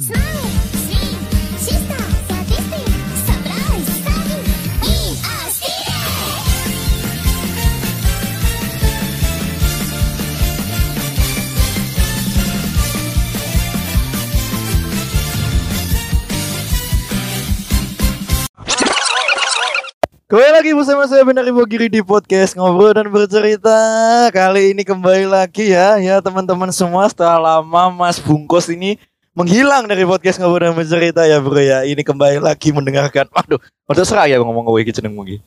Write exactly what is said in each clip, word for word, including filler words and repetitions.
Kembali lagi bersama saya Benaribo Giri di podcast Ngobrol dan Bercerita. Kali ini kembali lagi ya ya teman-teman semua, setelah lama Mas Bungkus ini menghilang dari podcast Ngobrol dan Bercerita ya bro ya. Ini kembali lagi mendengarkan. Aduh, udah serak ya ngomong gue gitu mungkin.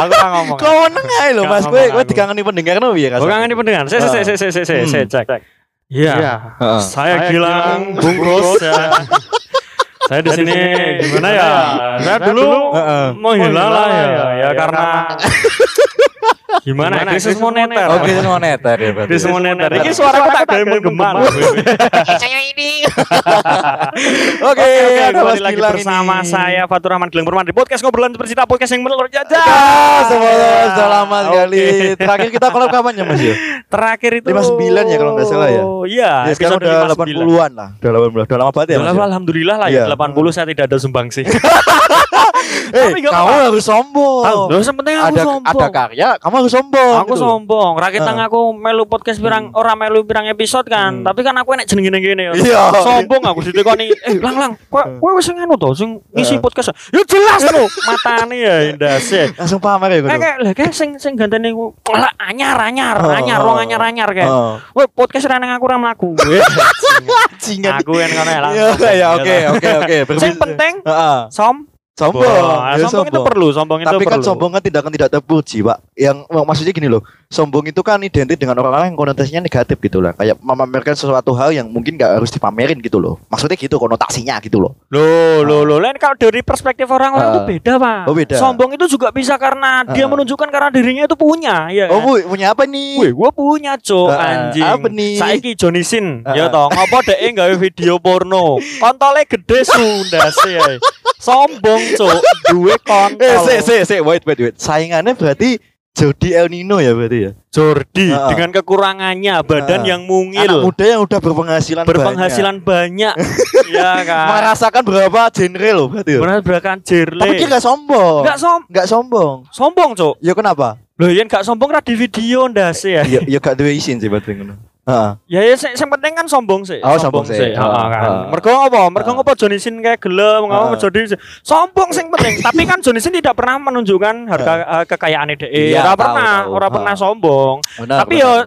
Aku enggak ngomong. Kau meneng ae lho Mas, kowe kowe dikangeni pendengar no piye rasane? Dikangeni pendengar. Saya saya saya saya saya saya cek. Iya. Saya Gilang Bungkus ya. Saya di sini gimana ya? Saya dulu menghilang lah ya, ya karena gimana? Krisis moneter. Oh, krisis moneter ya berarti. Krisis moneter. Ini suara aku tak gawe menggema. Saya ini. Oke, kembali lagi bersama saya Faturrahman Geleng Permana di podcast Ngobrol dan Bercerita, podcast yang menelur jajan. Selamat kali. Terakhir kita collab kapan ya Mas? Terakhir itu lima puluh sembilan ya kalau enggak salah ya. Oh iya, sekarang udah delapan puluhan lah. Udah delapan puluh. Udah lama banget ya Mas. Alhamdulillah lah ya. delapan puluh saya tidak ada sumbang sih. Eh, kamu harus sombong. Loh, sepenting aku sombong. Ada karya, kamu harus sombong. Aku gitu. Sombong. Rakitang uh. aku melu podcast pirang hmm. orang melu pirang episode kan. Hmm. Tapi kan aku enek jeneng-jeneng ngene. Sombong aku ditekoni. Eh, lang-lang, kowe wis ngono to sing ngisi podcast. Ya jelas lho, matane ya ndas. Langsung pamer ya kowe. Kayak lha kayak sing sing gantene ku anyar-anyar, anyar wong anyar-anyar kae. Woi, podcast ra nang aku ra mlaku. Aku kan ngono ya. Oke, oke, oke. Sing penting, som Sombong, nah, ya, sombong, sombong itu perlu, sombong itu tapi perlu. Kan sombong kan tidak akan tidak terpuji, Pak. Yang maksudnya gini loh, sombong itu kan identik dengan orang-orang yang konotasinya negatif gitu lah. Kayak memamerkan sesuatu hal yang mungkin nggak harus dipamerin gitu loh. Maksudnya gitu konotasinya gitu loh. Loh, loh, loh. Lain kalau dari perspektif orang-orang uh, itu beda, Pak. Oh, beda. Sombong itu juga bisa karena uh. dia menunjukkan karena dirinya itu punya, ya. Oh, bu, punya apa nih? Wih, gua punya, Cok, uh, anjing. Apa nih? Saiki Johnny Sin, uh, ya toh. Ngopo dhek gawe video porno? Kontole gede sundase ae. Sombong cok, duwe kontol. Eh, se se se, wait wait wait. Saingannya berarti Jordi El Nino ya berarti ya. Jordi uh, dengan kekurangannya badan uh, yang mungil. Anak muda yang udah berpenghasilan, berpenghasilan banyak. Berpenghasilan banyak. Iya kan. Merasakan berapa genre loh berarti. Merasakan genre. Tapi dia enggak sombong. Enggak som, enggak sombong. Sombong cok. Ya kenapa? Loh, yen enggak sombong ra di video ndas ya. Ya ya gak duwe isin sih berarti ngono. Uh. Ya ya sing penting kan sombong sih. Oh, sombong, sombong sih. Heeh uh, kan. Uh. Mergo apa? Mergo apa Johnny Sin kayak gelem ngono jadi sombong sing penting. Tapi kan Johnny Sin tidak pernah menunjukkan harga uh, kekayaane dhek. Ya, ora pernah, ora pernah sombong. Benar, tapi benar. Ya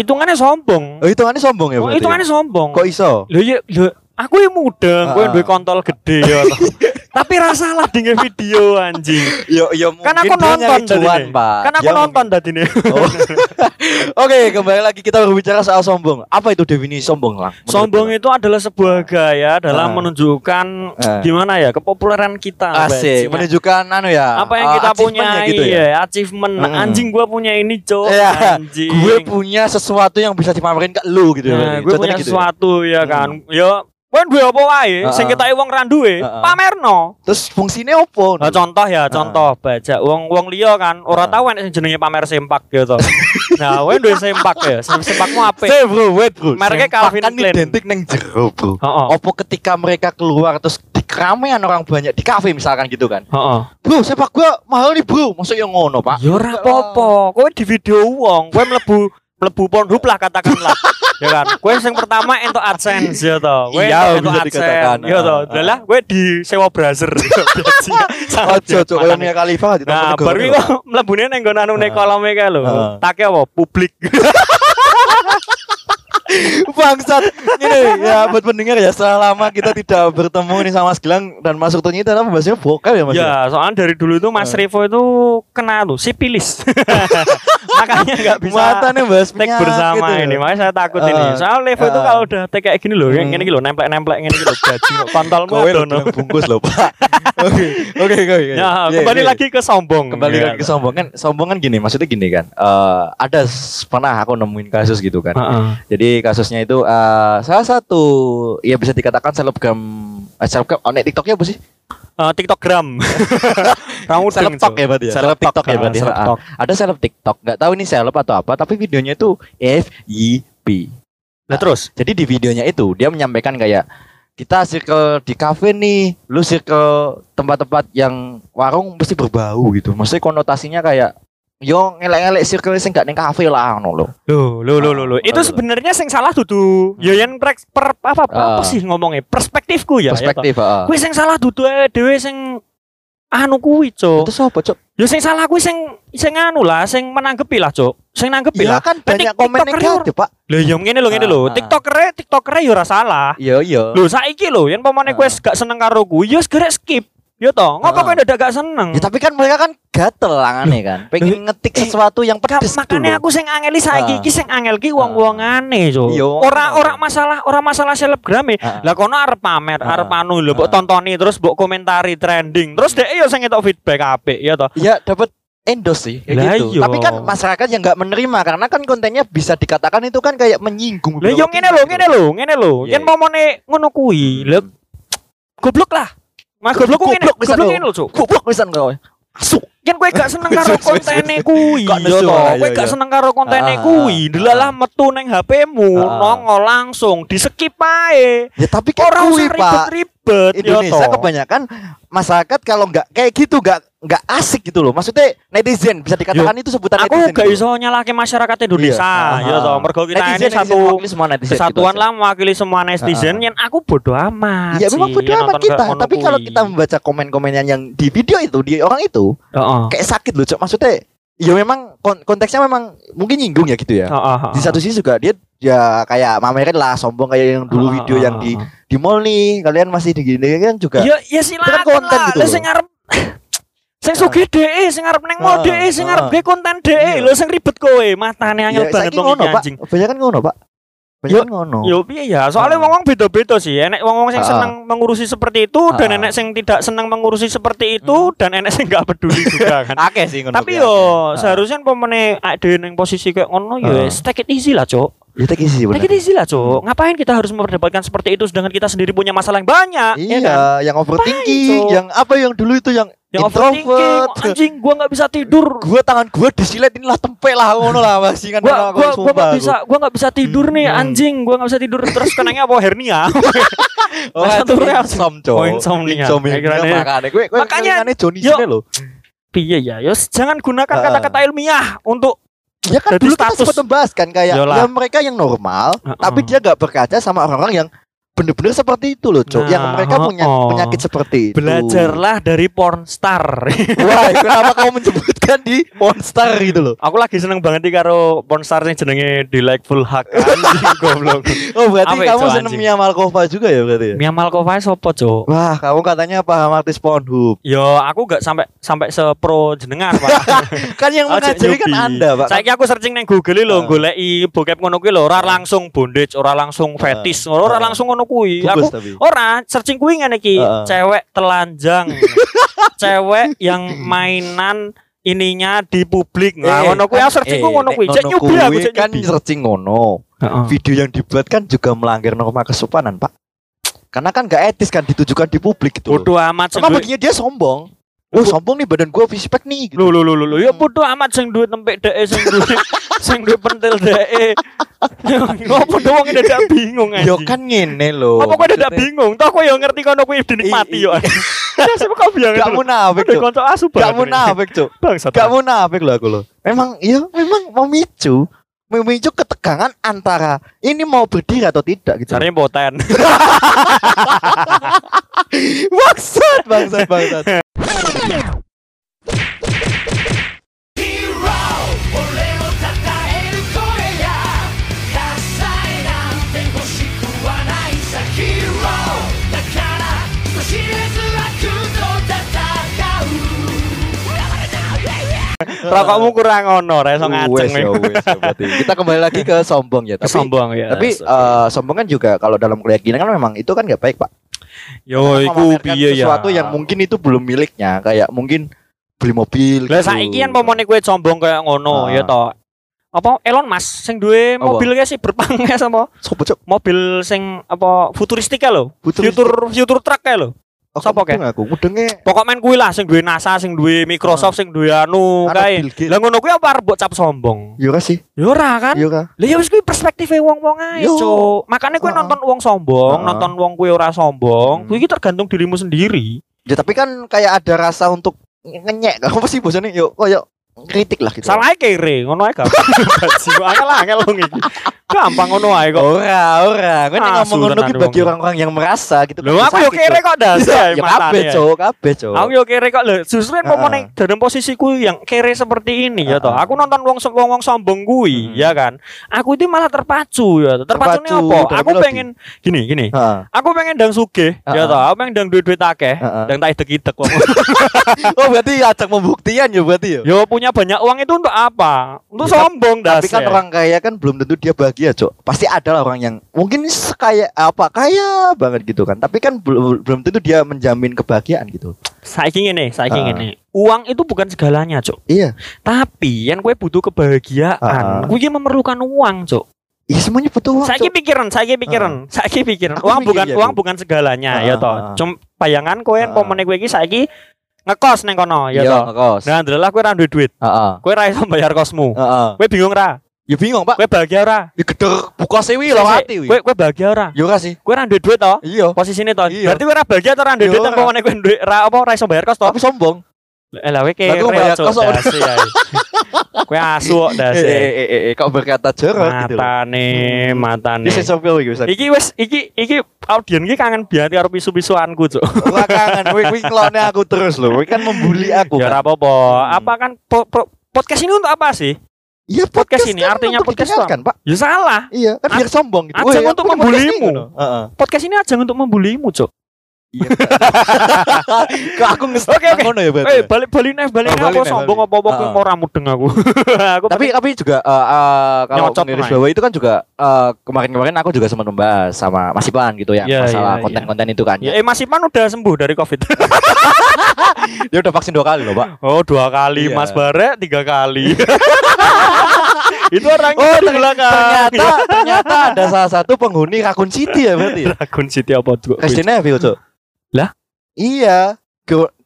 hitungannya sombong. Oh, hitungannya sombong ya berarti. Hitungannya sombong. Kok iso? Lho ya aku yang muda, aku yang duwe kontol gede ya. Tapi rasalah dengan video anjing. Yo yo mungkin kan aku nonton juan, Pak. Kan aku ya, nonton tadi nih. Oh. Oke, kembali lagi kita berbicara soal sombong. Apa itu definisi sombong lah? Sombong itu adalah sebuah gaya dalam uh. menunjukkan uh. gimana ya kepopuleran kita. Asik, menunjukkan anu ya. Apa yang kita uh, punya gitu ya, achievement. Uh. Anjing gua punya ini, Cok. Yeah. Anjing. Gue punya sesuatu yang bisa dipamerin ke lu gitu nah, ya. Gue punya gitu sesuatu ya, ya kan. Hmm. Yo kan duwe apa wae sing ketoke wong ra duwe pamerno. Terus fungsine opo? Nah, contoh ya, contoh bajak wong wong liya kan ora tau enek sing jenenge pamer sempak gitu. Nah, kowe duwe sempak ya. Sempakmu apik. Se bro, wait bro. Merke Calvin Klein identik ning jero, bro. Opo ketika mereka keluar terus dikeramaian orang banyak di kafe misalkan gitu kan. Heeh. Bro, sempak gua mahal nih, bro. Masuk yo ngono, Pak. Ya ora apa-apa. Kowe di video wong, kowe mlebu mlebu Pornhub lah katakanlah. Ya kan, gue yang pertama entuk AdSense ya toh, gue entuk AdSense, ya toh, udahlah, gue di sewa browser, sangat cocok, kalau Mia Malkova, nah baru itu melambungnya nenggon anu nekolomnya kayak lo, taknya apa, publik. Bangsat ini ya buat pendengar ya, setelah lama kita tidak bertemu nih sama Mas Gilang dan Mas Surto ini ternyata bahasanya bokep ya Mas. Ya, soalnya dari dulu itu Mas uh. Revo itu kena tuh sipilis. Makanya enggak bisa matanya bahas tek bersama gitu. Ini. Makanya saya takut uh. ini. Soalnya Revo uh. itu kalau udah tek kayak gini loh, kayak gini loh, nemplek-nemplek gini loh, gaji kontolmu dono. Bungkus loh, Pak. Oke, oke, oke. Ya, kembali yeah, lagi yeah. ke sombong. Kembali yeah. lagi ke sombong kan. Sombong kan gini, maksudnya gini kan. Uh, ada pernah aku nemuin kasus gitu kan. Uh-uh. Jadi kasusnya itu uh, salah satu ya bisa dikatakan selebgram eh, selebgram oh, TikToknya apa sih? Uh, TikTokgram. Kamu seleb TikTok ya berarti ya? Seleb TikTok ya berarti. Ada seleb TikTok, nggak tahu ini seleb atau apa, tapi videonya itu F Y P. Nah, terus jadi di videonya itu dia menyampaikan kayak kita circle di kafe nih, lu circle tempat-tempat yang warung mesti berbau gitu. Maksudnya konotasinya kayak yo ngelek-ngelek circle sing gak ning kafe lah ngono lho. Lho lho lho lho. Itu sebenarnya sing salah dudu yo yen per apa apa sih ngomongnya perspektifku ya. Perspektif, heeh. Kuwi sing salah dudu dhewe sing anu kuwi, Cuk. Terus apa, Cuk? Yo sing salah kuwi sing sing anu lah, sing menanggepi lah, Cuk. Sing nanggepi ya lah kan banyak komen negatif, Pak. Lho ya ngene lho ngene lho. TikTokere TikTokere yo ora salah. Iya iya. Lho saiki lho yen pamane kowe gak seneng karo kuwi yo gerek skip. Yo toh, ngopo kowe ndak gak seneng. Ya tapi kan mereka kan gatel langane kan. Pengen ngetik sesuatu yang pedes. Makanya aku sing angeli saiki iki sing angel ki wong-wongane, Cuk. Ora ora masalah, ora masalah selebgram e. Lah kono arep pamer, arep anu lho mbok tontoni terus mbok komentari trending. Terus dhek yo sing ngetok feedback apik ya toh. Iya, dapat endorse sih ya gitu. Yo. Tapi kan masyarakat yang enggak menerima karena kan kontennya bisa dikatakan itu kan kayak menyinggung. Lah yo ngene lho, ngene lho, ngene lho. Yen momone ngono kuwi, lho goblok lah. Mas goblok ku ngene, goblok ngene lho, Cuk. Goblok pisan kowe. Asuk. Yen kowe gak seneng karo kontene kuwi. Yo to, kowe gak seneng karo kontene kuwi, delalah metu ning H P-mu, nongol langsung di-skip ae. Ya tapi kok ora usah ribet-ribet yo to. Indonesia kebanyakan masyarakat kalau enggak kayak gitu enggak nggak asik gitu loh, maksudnya netizen bisa dikatakan yo, itu sebutan aku netizen. Aku gak iso nyalahke masyarakat Indonesia, ya toh. Mergo kita netizen, ini satu kesatuan lah mewakili semua netizen. Yang aku bodoh amat. Ya memang bodoh amat kita, tapi kalau kita membaca komen-komennya yang di video itu, di orang itu, uh-uh. kayak sakit loh, Cok. Maksudnya, ya memang konteksnya memang mungkin nyinggung ya gitu ya. Uh-uh. Di satu sisi juga dia ya kayak mamerin lah, sombong kayak yang dulu uh-uh. video yang di di mall nih, kalian masih digini kan juga. Ya, ya silakan konten lah. Gitu lah, loh. Sing sugih dhek, sing arep neng mall dhek, sing arep ge konten dhek. Lho sing ribet kowe, matane angel banget wong anjing. Banyak kan ngono, Pak. Banyak ngono. Yo piye ya, soalnya wong-wong beda-beda sih. Enek wong-wong sing seneng mengurusi seperti itu dan enek sing tidak seneng mengurusi seperti itu dan enek sing gak peduli juga kan. Akeh sih ngono. Tapi yo seharusnya pemene ade neng posisi kayak ngono yo take it easy lah, Cuk. Ya take it easy bener. Take it easy lah, Cuk. Ngapain kita harus memperdebatkan seperti itu sedangkan kita sendiri punya masalah yang banyak. Iya, ya kan? Yang overthinking, so? yang apa yang dulu itu yang, yang introvert. Anjing, gua enggak bisa tidur. Gua tangan gua disilet inilah tempe lah ngono lah masih kan gua, gua, gua gak bisa, gua enggak bisa tidur hmm. nih anjing. Gua enggak bisa tidur terus kenanya apa hernia. Oh, turune insom, Cuk. Insomnia. Makane kowe kowe ngene Joni sine lho. Piye ya? Yo jangan gunakan kata-kata ilmiah untuk ya kan dulu status. Kita sempat membahas kan kayak ya mereka yang normal uh-uh. tapi dia gak berkaca sama orang-orang yang bener-bener seperti itu loh, Cok. Nah, yang mereka punya oh, penyakit seperti itu. Belajarlah dari pornstar. Wah, kenapa kamu menyebutkan di pornstar gitu loh? Aku lagi seneng banget nih karo pornstar yang jenenge Delightful Hack. Anjing goblok. Oh, berarti Ape, kamu seneng Mia Malkova juga ya berarti ya? Mia Malkova sopo, Cok? Wah, kamu katanya paham artis Pornhub. Yo, aku gak sampai sampai sepro jenengan, Pak. Kan yang oh, mengajari kan Anda, Pak. Saiki aku searching nang Google lho, goleki bokep ngono kuwi lho, ora langsung bondage, ora langsung fetish, ora langsung ngono kui, aku orang searching kui ngene iki, uh. cewek telanjang, cewek yang mainan ininya di publik. Nah, eh, ngono kui aku searching eh, ngono kui, cek nyubi aku cek kan searching ngono. Uh-uh. Video yang dibuat kan juga melanggar norma kesopanan, Pak. Karena kan gak etis kan ditujukan di publik gitu. Bodoh amat. Cuma baginya dia sombong. Oh, sombong nih badan gua fispek nih gitu. Loh loh loh loh. Ya bodoh amat sing duit tempe dee sing duit sing duit pentil dee. Ngopo do wong ndak bingung anjing. Yo kan ngene lho. Apa kowe ndak bingung? Toh kowe yo ngerti kono kuwi dinikmati yo. Dasar kok biang. Gak munafik, Cuk. Kanca asu banget. Gak munafik, Cuk. Gak munafik lho aku lho. Memang iya memang memicu memicu ketegangan antara ini mau berdiri atau tidak gitu. Caranya boten. Maksud bangsat bangsat. Rokokmu kurang ono, reso ngajeng. Kita kembali lagi ke sombong ya. Tapi, sombong ya. Tapi uh, sombong kan juga kalau dalam keyakinan kan memang itu kan nggak baik, Pak. Yo, iku piye ya? Sesuatu yang mungkin itu belum miliknya, kayak mungkin beli mobil. Lah saiki kan pomone kowe sombong kayak ngono, ah. ya toh. Apa Elon Musk sing duwe mobil kae sih berpangkas apa? Mobil sing apa futuristik kae lho. Futur futur truck kae lho. Sopo kek? Aku mudenge. Pokok men kuwi lah sing duwe NASA, sing duwe Microsoft, sing duwe anu kae. Lah ngono kuwi apa arep mbok cap sombong? Ya ora sih. Ya ora kan? Lah ya wis kuwi perspektife wong-wong ae, Cuk. Makane kuwi nonton wong sombong, nonton wong kuwi ora sombong, kuwi iki tergantung dirimu sendiri. Ya tapi kan kayak ada rasa untuk ngenyek. Apa sih bosane? Yo koyo kritik lah gitu. Salah kere, ngono ae gak. Sing angel angel wong iki. Gampang ngono ae kok. Ora, ora. Kowe nek ngomong ngono ki bagi orang-orang yang merasa gitu. Lho aku yo kere kok das. Ya kabeh, Cuk, kabeh, Cuk. Aku yo kere kok lho. Justru pomone dalam posisiku yang kere seperti ini ya toh. Aku nonton wong-wong sombong kuwi, ya kan. Aku itu malah terpacu ya. Terpacune opo? Aku pengen gini, gini. Aku pengen ndang sugih, ya toh. Aku pengen ndang duit-duit akeh, ndang tak idek-idek wong. Oh, berarti ajak pembuktian ya berarti ya. Yo punya banyak uang itu untuk apa? Untuk sombong das. Tapi kan orang kaya kan belum tentu dia iya, Cok. Pasti ada lah orang yang mungkin sekaya apa kaya banget gitu kan. Tapi kan belum belum tentu dia menjamin kebahagiaan gitu. Saiki ngene, saiki ngene. Uang itu bukan segalanya, Cok. Iya. Tapi yang gue butuh kebahagiaan. Gue memerlukan uang, Cok. Iya, semuanya butuh uang. Saiki pikiran, saiki pikiran, saiki pikiran. Uang bukan uang bukan segalanya, ya toh. Cuma bayangan kowe pomene kowe iki saiki ngekos neng kono, ya toh. Nah, andalah kowe ra duit-duit. Heeh. Kowe ra iso bayar kosmu. Kowe bingung ra? Ya bingung, Pak. Kowe bahagia ora? Ya gedher buka sewi lho ati kuwi. Kowe kowe bahagia ora? Ya ora sih. Kowe ora duwe duit to? Iya. Posisine to. Berarti kowe ora bahagia to ora duwe duit apa meneh kowe duwe ra apa ora iso bayar kos to? Tapi sombong. Eh lha kowe ki bayar kos ora sih. Kowe asu kok dase. Eh eh eh kok berkata jorok gitu. Matane, matane. Iki sopo iki wis. Iki wis iki iki audien iki kangen banget karo pisu-pisuanku, Cuk. Ora kangen, kowe kuwi klone aku terus lho. Kowe kan membuli aku. Ya ora apa-apa. Apa kan podcast ini untuk apa sih? Iya podcast, podcast ini kan artinya podcast kan, Pak. Ya salah. Iya, kan biar sombong gitu. Ajang untuk membulimu. Podcast ini ajang untuk membulimu, Cuk. Iya. Kok aku nges Oke, oke. Ngono ya, Pak. Eh, balik-balik neh, balik apa sombong apa-apa kowe ora mudeng aku. Tapi tapi juga kalau menurut bahwa itu kan juga kemarin-kemarin aku juga sempat membahas sama Masipan gitu ya, masalah konten-konten itu kan. Ya, eh Masipan udah sembuh dari Covid. Dia udah vaksin dua kali loh, Pak. Oh, dua kali, iya. Mas Barek tiga kali. Itu orangnya oh, ternyata, ternyata ternyata ada salah satu penghuni Rakun City ya berarti. Rakun City apa tuh? Kesini apa itu? Lah? Iya,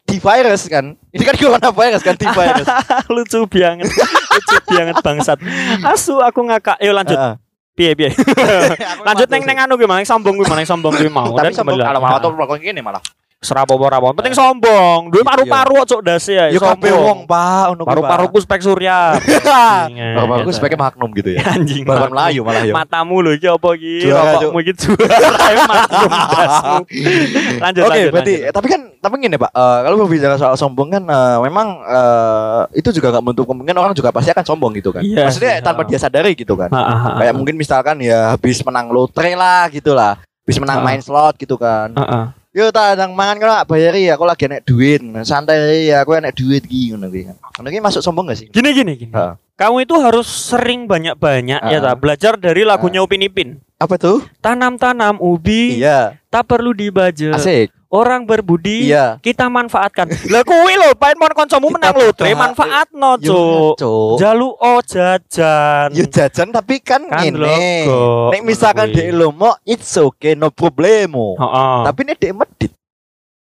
T-virus kan. Ini kan coronavirus kan T-virus. Lucu banget. Lucu banget bangsat. Asu aku ngakak. Ayo lanjut. Uh-uh. Piye piye. Lanjut neng neng anu gimana? Sombong gimana? Sombong gimana? Tapi sombong kalau mau tuh melakukan gini malah. Serabobor-rabon, penting sombong. Duwe paru-paru cok dasi ya. Yo kabeh wong, Pak, ngono kuwi. Paru-paruku spek Surya. Paru-paruku spek Magnum gitu ya. Anjing. Barang Melayu malah ya. Matamu lho iki apa iki? Rokokmu iki juara Magnum dasmu. Lanjut lagi. Oke, berarti tapi kan tapi ngene, Pak. Kalau berbicara soal sombong kan memang itu juga enggak menutup kemungkinan orang juga pasti akan sombong gitu kan. Maksudnya tanpa dia sadari gitu kan. Kayak mungkin misalkan ya habis menang lotre lah gitu lah. Habis menang main slot gitu kan. Yo tak nang mangan kok tak bayari aku lagi enek duit. Santai ya aku enek duit iki ngono kuwi. Ngono iki masuk sombong gak sih? Gini gini gini. Ha. Kamu itu harus sering banyak-banyak ya ta, belajar dari lagunya Upin Ipin. Apa tuh? Tanam-tanam ubi. Iya. Tak perlu dibajak. Asik. Orang berbudi iya. Kita manfaatkan. Lah kuwi lho, paen mon kancamu menang lotre manfaatno, Cuk. Jalu o jajan. Yo jajan tapi kan ngene. Nek misalkan dhek lomo it's okay no problemo. Tapi nek dhek medit.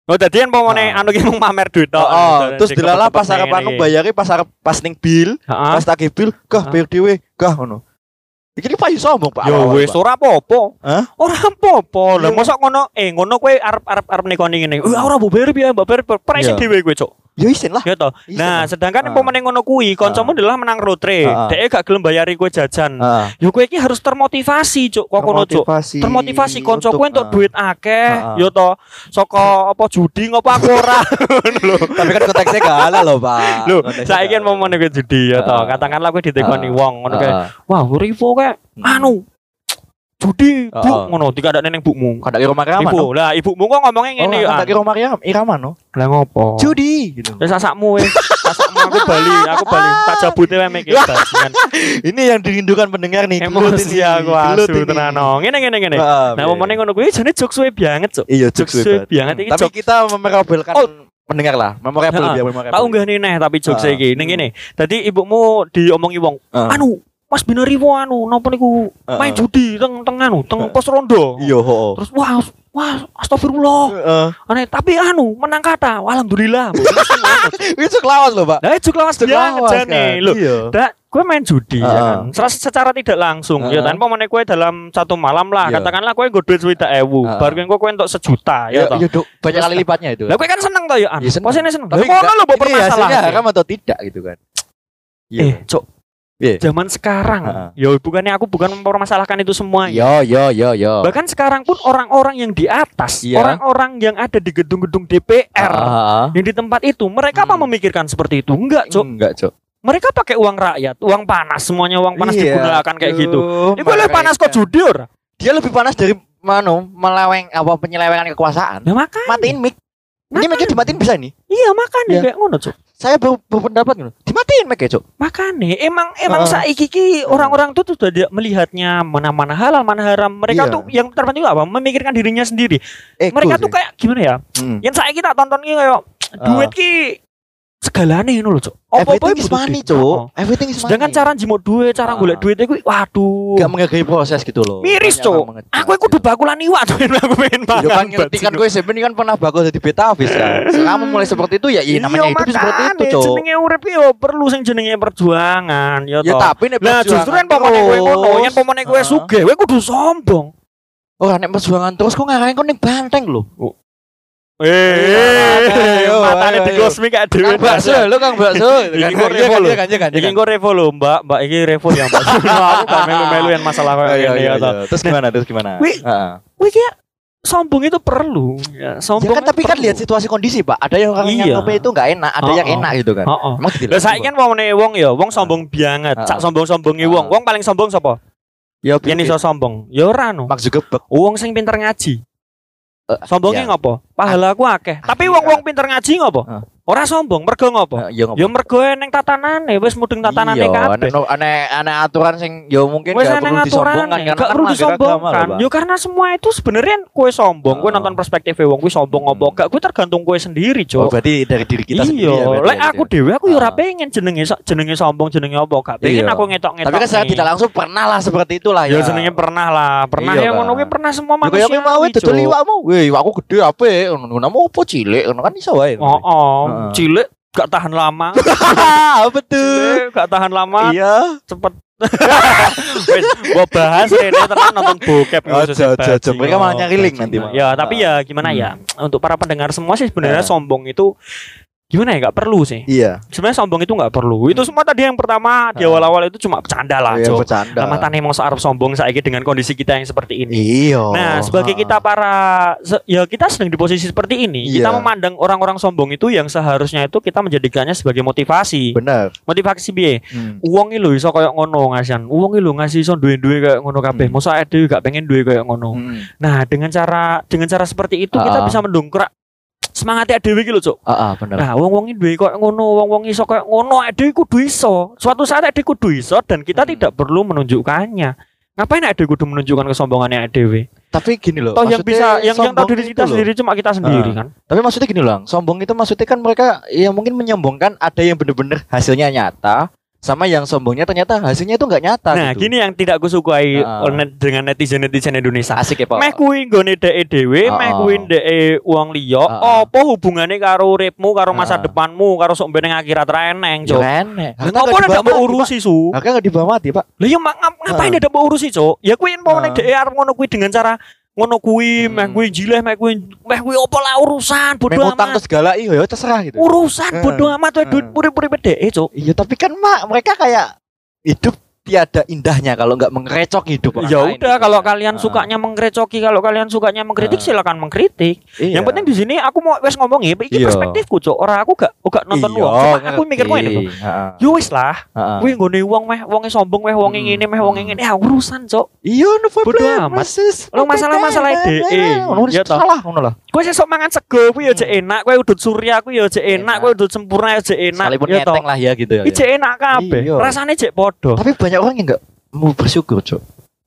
Oh tadi kan pomone anu ki mung pamer duit tok. Terus dilala pas arep anu bayari pas arep pas ning bil, pas tagih bil, gah bayar dhewe, gah ngono. Iki payu sombong, Pak. Ya wis ora apa-apa. Hah? Ora apa-apa. Lah mosok ngono eh ngono kowe arep-arep nekoni ngene. Wah ora mbok bayar piye, mbok bayar presi dhewe kowe, Cuk. Ya isin lah. Ya toh. Nah, sedangkan pomone ngono kuwi kancamu ndelah menang rotre. Dhek gak gelem bayari kowe jajan. Ya kowe iki harus termotivasi, Cuk. Kok ngono, Cuk. Termotivasi kanca kowe entuk duit akeh, ya toh. Saka apa judi ngopo aku ora. Ngono lho. Tapi kan konteksnya gak ala lho, Pak. Lho, saiki kan pomone kowe judi ya toh. Katakanlah kowe ditekoni wong ngono kae. Wah, rivo kae anu. Judi bu ngono dikandakne ning bukmu. Kandake Roma Irama. Ibu, lah ibumu kok ngomongnya ngene ya. Kandake Roma Irama no. Lah ngopo? Judi gitu. Wis sasakmu wis. Sasakmu aku bali, aku bali. Tak jabute wae mikir bajingan. Ini yang dirindukan pendengar nih. Emosi aku asu tenan. Ngene ngene ngene. Nah, momone ngono kuwi jane jok suwe banget, Cuk. Iya, jok suwe banget iki. Tapi kita memerabelkan pendengar lah, memorable biar memorable. Tak unggahne neh tapi jok iki. Ning ngene. Dadi ibumu diomongi wong. Anu Mas Benaribo anu, nopo niku main judi teng teng anu, teng pos rondo. Iya, heeh. Terus wah, wah astagfirullah. Uh. Aneh, tapi anu menang kata, alhamdulillah. Itu lawas loh pak. Nah itu lawas dia aja nih lo. Gue main judi uh. ya kan, secara tidak langsung uh. ya tanpa mana gue dalam satu malam lah yeah. katakanlah gue gue duit wita ewu uh. baru gue gue untuk sejuta ya yeah, toh banyak kali lipatnya itu lah gue kan seneng toh ya an yeah, posisinya seneng tapi kok lo bawa permasalahan ya haram atau tidak gitu kan yeah. eh cok yeah. zaman sekarang uh. ya bukannya aku bukan mempermasalahkan itu semua ya ya ya ya bahkan sekarang pun orang-orang yang di atas yeah. orang-orang yang ada di gedung-gedung D P R uh. yang di tempat itu mereka hmm. apa memikirkan seperti itu enggak cok enggak cok mereka pakai uang rakyat, uang panas semuanya uang panas iya, digunakan kayak aduh, gitu. Ini gue lebih panas kok jujur. Dia lebih panas dari mano meleweng apa penyelewengan kekuasaan. Ya, matiin mic. Ini mic-nya dimatiin bisa nih? Iya makanya ya. Kayak ngono cok. Saya ber- berpendapat ngono. Dimatiin mic ya cok. Makanya emang emang uh, saiki iki uh, orang-orang tuh sudah melihatnya mana-mana halal mana haram. Mereka iya. tuh yang terpenting apa? Memikirkan dirinya sendiri. Ego, mereka tuh kayak gimana ya? Hmm. Yang saiki tak tonton iki kayak duit ki uh. segalane ngono lho, Cuk. Everything is money, Cuk. Everything is money. Sedangkan cara njimuk duit, cara golek ah. duit iku waduh. Gak menghargai proses gitu loh. Miris, Cuk. Aku iku kudu bakulan iwak, Cuk. Aku pengen banget. Yo kan ngerti kan kowe sampeyan kan pernah bakul dadi betafis kan. Selama mulai seperti itu ya iya namanya hidup seperti itu, Cuk. Jenenge urip yo perlu sing jenenge perjuangan, yo to. Ya tapi nek perjuangan. Lah justru nek pomone kowe ngono, yen pomone kowe sugih, kowe kudu sombong. Oh, nek perjuangan terus kok ngarane kono ning banteng lho. Eh, matane digosmi kayak dhewe. Kang Bakso, lho Kang Bakso. Iki kok revo lho. Iki kok revo lho, Mbak. Mbak iki revo ya, Mbak. Aku gak melu-melu yang masalah kayak ngene ya to. Terus gimana? Terus gimana? Heeh. Wih, ya sombong itu perlu. Ya, sombong. Ya kan tapi kan lihat situasi kondisi, Pak. Ada yang orang yang kopi itu enggak enak, ada yang enak gitu kan. Lah saiki kan wong-wong wong ya, wong sombong banget. Cak sombong-sombonge wong. Wong paling sombong sapa? Ya yen iso sombong. Ya ora no. Mak Zugebek. Wong sing pinter ngaji. Sombongnya iya. Ngopo? Pahala aku akeh. Tapi wong-wong pinter ngaji ngopo? Uh. Ora sombong, mergo ngopo? Uh, iya, ya mergo eneng tatanane, wis mudeng tatanane kabeh. Iya, ana ana aturan sing ya mungkin gak perlu disombongkan karena gak perlu disombongkan. Ya karena semua itu sebenarnya kowe sombong, uh. kowe nonton perspektif wong kuwi sombong hmm. ngopo gak, kowe tergantung kowe sendiri, Cuk. Oh, berarti dari diri kita sendiri. Iya, lek aku dhewe aku ya ora pengen jenenge jenenge sombong, jenenge opo gak. Pengen aku ngetok-ngetok. Tapi kan saya tidak langsung pernah lah seperti itulah ya. Ya jenenge pernah lah, pernah ya ngono kuwi pernah semua manusia. Ya kowe mau dodol liwakmu. Iwak aku gede ape ngono opo cilik ngono kan iso wae. Heeh, oh, oh. Cilik gak tahan lama. Betul. Cilik, gak tahan lama. Iya, cepet. Wes, gua bahas rene tenan nonton bokep khusus. Aja-aja mereka malah nyari link nanti. Ya, tapi ya gimana hmm. ya? Untuk para pendengar semua sih sebenarnya yeah. sombong itu gimana ya, gak perlu sih. Iya. Sebenarnya sombong itu gak perlu. Itu semua tadi yang pertama di awal-awal itu cuma bercanda lah, Cok. Iya, bercanda. Matane mongso arep sombong saiki dengan kondisi kita yang seperti ini. Iya. Nah, sebagai kita para ya kita sedang di posisi seperti ini, iya. kita memandang orang-orang sombong itu yang seharusnya itu kita menjadikannya sebagai motivasi. Benar. Motivasi piye? Hmm. Wong iki lho iso koyo ngono ngasihan. Wong iki lho ngasih iso duwe-duwe koyo ngono kabeh. Hmm. Mosok awake dhewe gak pengen duwe koyo ngono. Hmm. Nah, dengan cara dengan cara seperti itu uh-huh. kita bisa mendongkrak semangatnya dhewe iki lho, Cuk. Heeh, bener. Nah, wong-wong iki duwe koyo ngono, wong-wong iso koyo ngono, dhewe kudu iso. Suatu saat dhewe kudu iso dan kita hmm. tidak perlu menunjukkannya. Ngapain dhewe kudu menunjukkan kesombongannya dhewe? Tapi gini loh, toh yang bisa yang yang tahu diri kita sendiri cuma kita sendiri uh, kan. Tapi maksudnya gini loh, sombong itu maksudnya kan mereka yang mungkin menyombongkan ada yang benar-benar hasilnya nyata. Sama yang sombongnya ternyata hasilnya itu gak nyata. Nah gitu. Gini yang tidak gue sukai uh. dengan netizen-netizen Indonesia. Asik ya Pak. Meh kuwi nggone dhek dhewe, meh kuwi ndeke uang liya. Apa hubungannya karo uripmu, karo masa uh. depanmu, karo sok mbeneng akhirat reneng, Cuk. Reneng. Lha apa ndak mau urusi su? Lah gak dibawati, Pak. Lah ya ngapain ndak mau urusi, Cuk? Ya kuwi empone dhek arep ngono kuwi dengan cara ngono kuwi, meh kuwi jileh, meh kuwi meh kuwi opo lah urusan bodo amat. Utang terus galak yo terserah gitu. Urusan bodo amat wae duit puri-puri dheke, Cuk. Iya, tapi kan mak mereka kayak hidup tiada indahnya kalau enggak mengrecok hidup. Ya udah, kalau kalian sukanya mengrecoki, kalau kalian sukanya mengkritik silakan mengkritik. Yang penting di sini aku mau wes ngomong ya, iki perspektifku, Cuk. Ora aku gak gak nonton wong, cuma aku mikir kowe lho. Yo wis lah, kuwi nggone wong meh, wonge sombong meh, wonge ngene meh, wonge ngene, ah urusan, Cuk. Iya, no problem. Lho masalah-masalah dheke. Ya salah ngono lah. Kowe sesuk mangan sego kuwi yo jek enak, kowe udut surya kuwi yo jek enak, kowe udut sempurna yo jek enak. Salipun enteng lah ya gitu ya. Iki jek enak kabeh. Rasane jek padha. Tapi banyak orang yang enggak mau bersyukur, Cuk.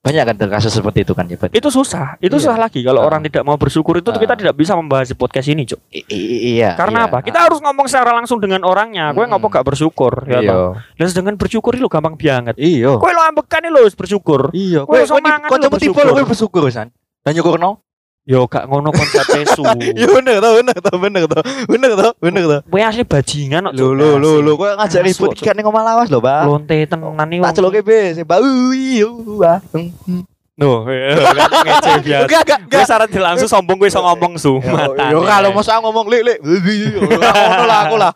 Banyak kan kasus seperti itu kan ya, Pak. Itu susah. Itu iya. susah lagi kalau uh. orang tidak mau bersyukur itu uh. kita tidak bisa membahas di podcast ini, Cuk. I- i- iya. Karena iya. apa? Kita uh. harus ngomong secara langsung dengan orangnya. Kowe mm. ngopo gak bersyukur ya toh. Dan sedangkan bersyukur itu gampang banget. Iya. Kowe lo ambekane lo bersyukur. Iya. Kowe semangat kowe tipe lo bersyukur, San. Dan nyukurno Yo gak ngono konsepnya su. Yo bener tau, bener tau, bener tau, bener tau, bener tau. Kowe asli bajingan kok. Lho lho lho lho, kowe ngajak ribut iki kan ning omah lawas lho, Pak. Lonte tenan iki. Tak celoke be, sing bau yo. No, ngece biasa. Enggak, enggak, enggak saran langsung sombong kowe iso ngomong su. Yo kalau mosok ngomong lek lek. Ngono lah aku lah.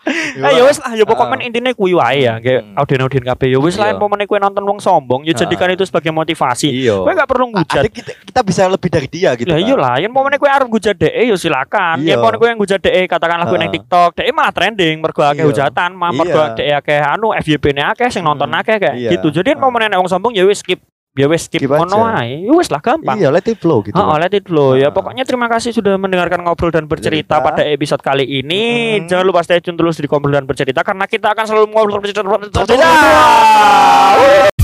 Ayo wis lah, yo pokokmen intine kuwi wae ya. Nggih audien-audien kabeh yo wis lah pomene kowe nonton wong sombong, yo jadikan itu sebagai motivasi. Kowe enggak perlu ngujat. Kita bisa lebih dari dia gitu. Lah iyalah, yen pomene kowe arep ngujat dheke yo silakan. Yen pomene kowe ngujat dheke katakanlah kowe nang TikTok, dheke malah trending mergo akeh hujatan, mergo dheke akeh anu F Y P-ne akeh sing nonton akeh kayak gitu. Jadi pomene nek wong sombong ya wis skip. Ya wes skip ono ae, wes lah gampang. Iya, let it flow gitu. Heeh, let it flow. Ya pokoknya terima kasih sudah mendengarkan Ngobrol dan Bercerita pada episode kali ini. Jangan lupa stay tune terus di Ngobrol dan Bercerita karena kita akan selalu ngobrol bercerita.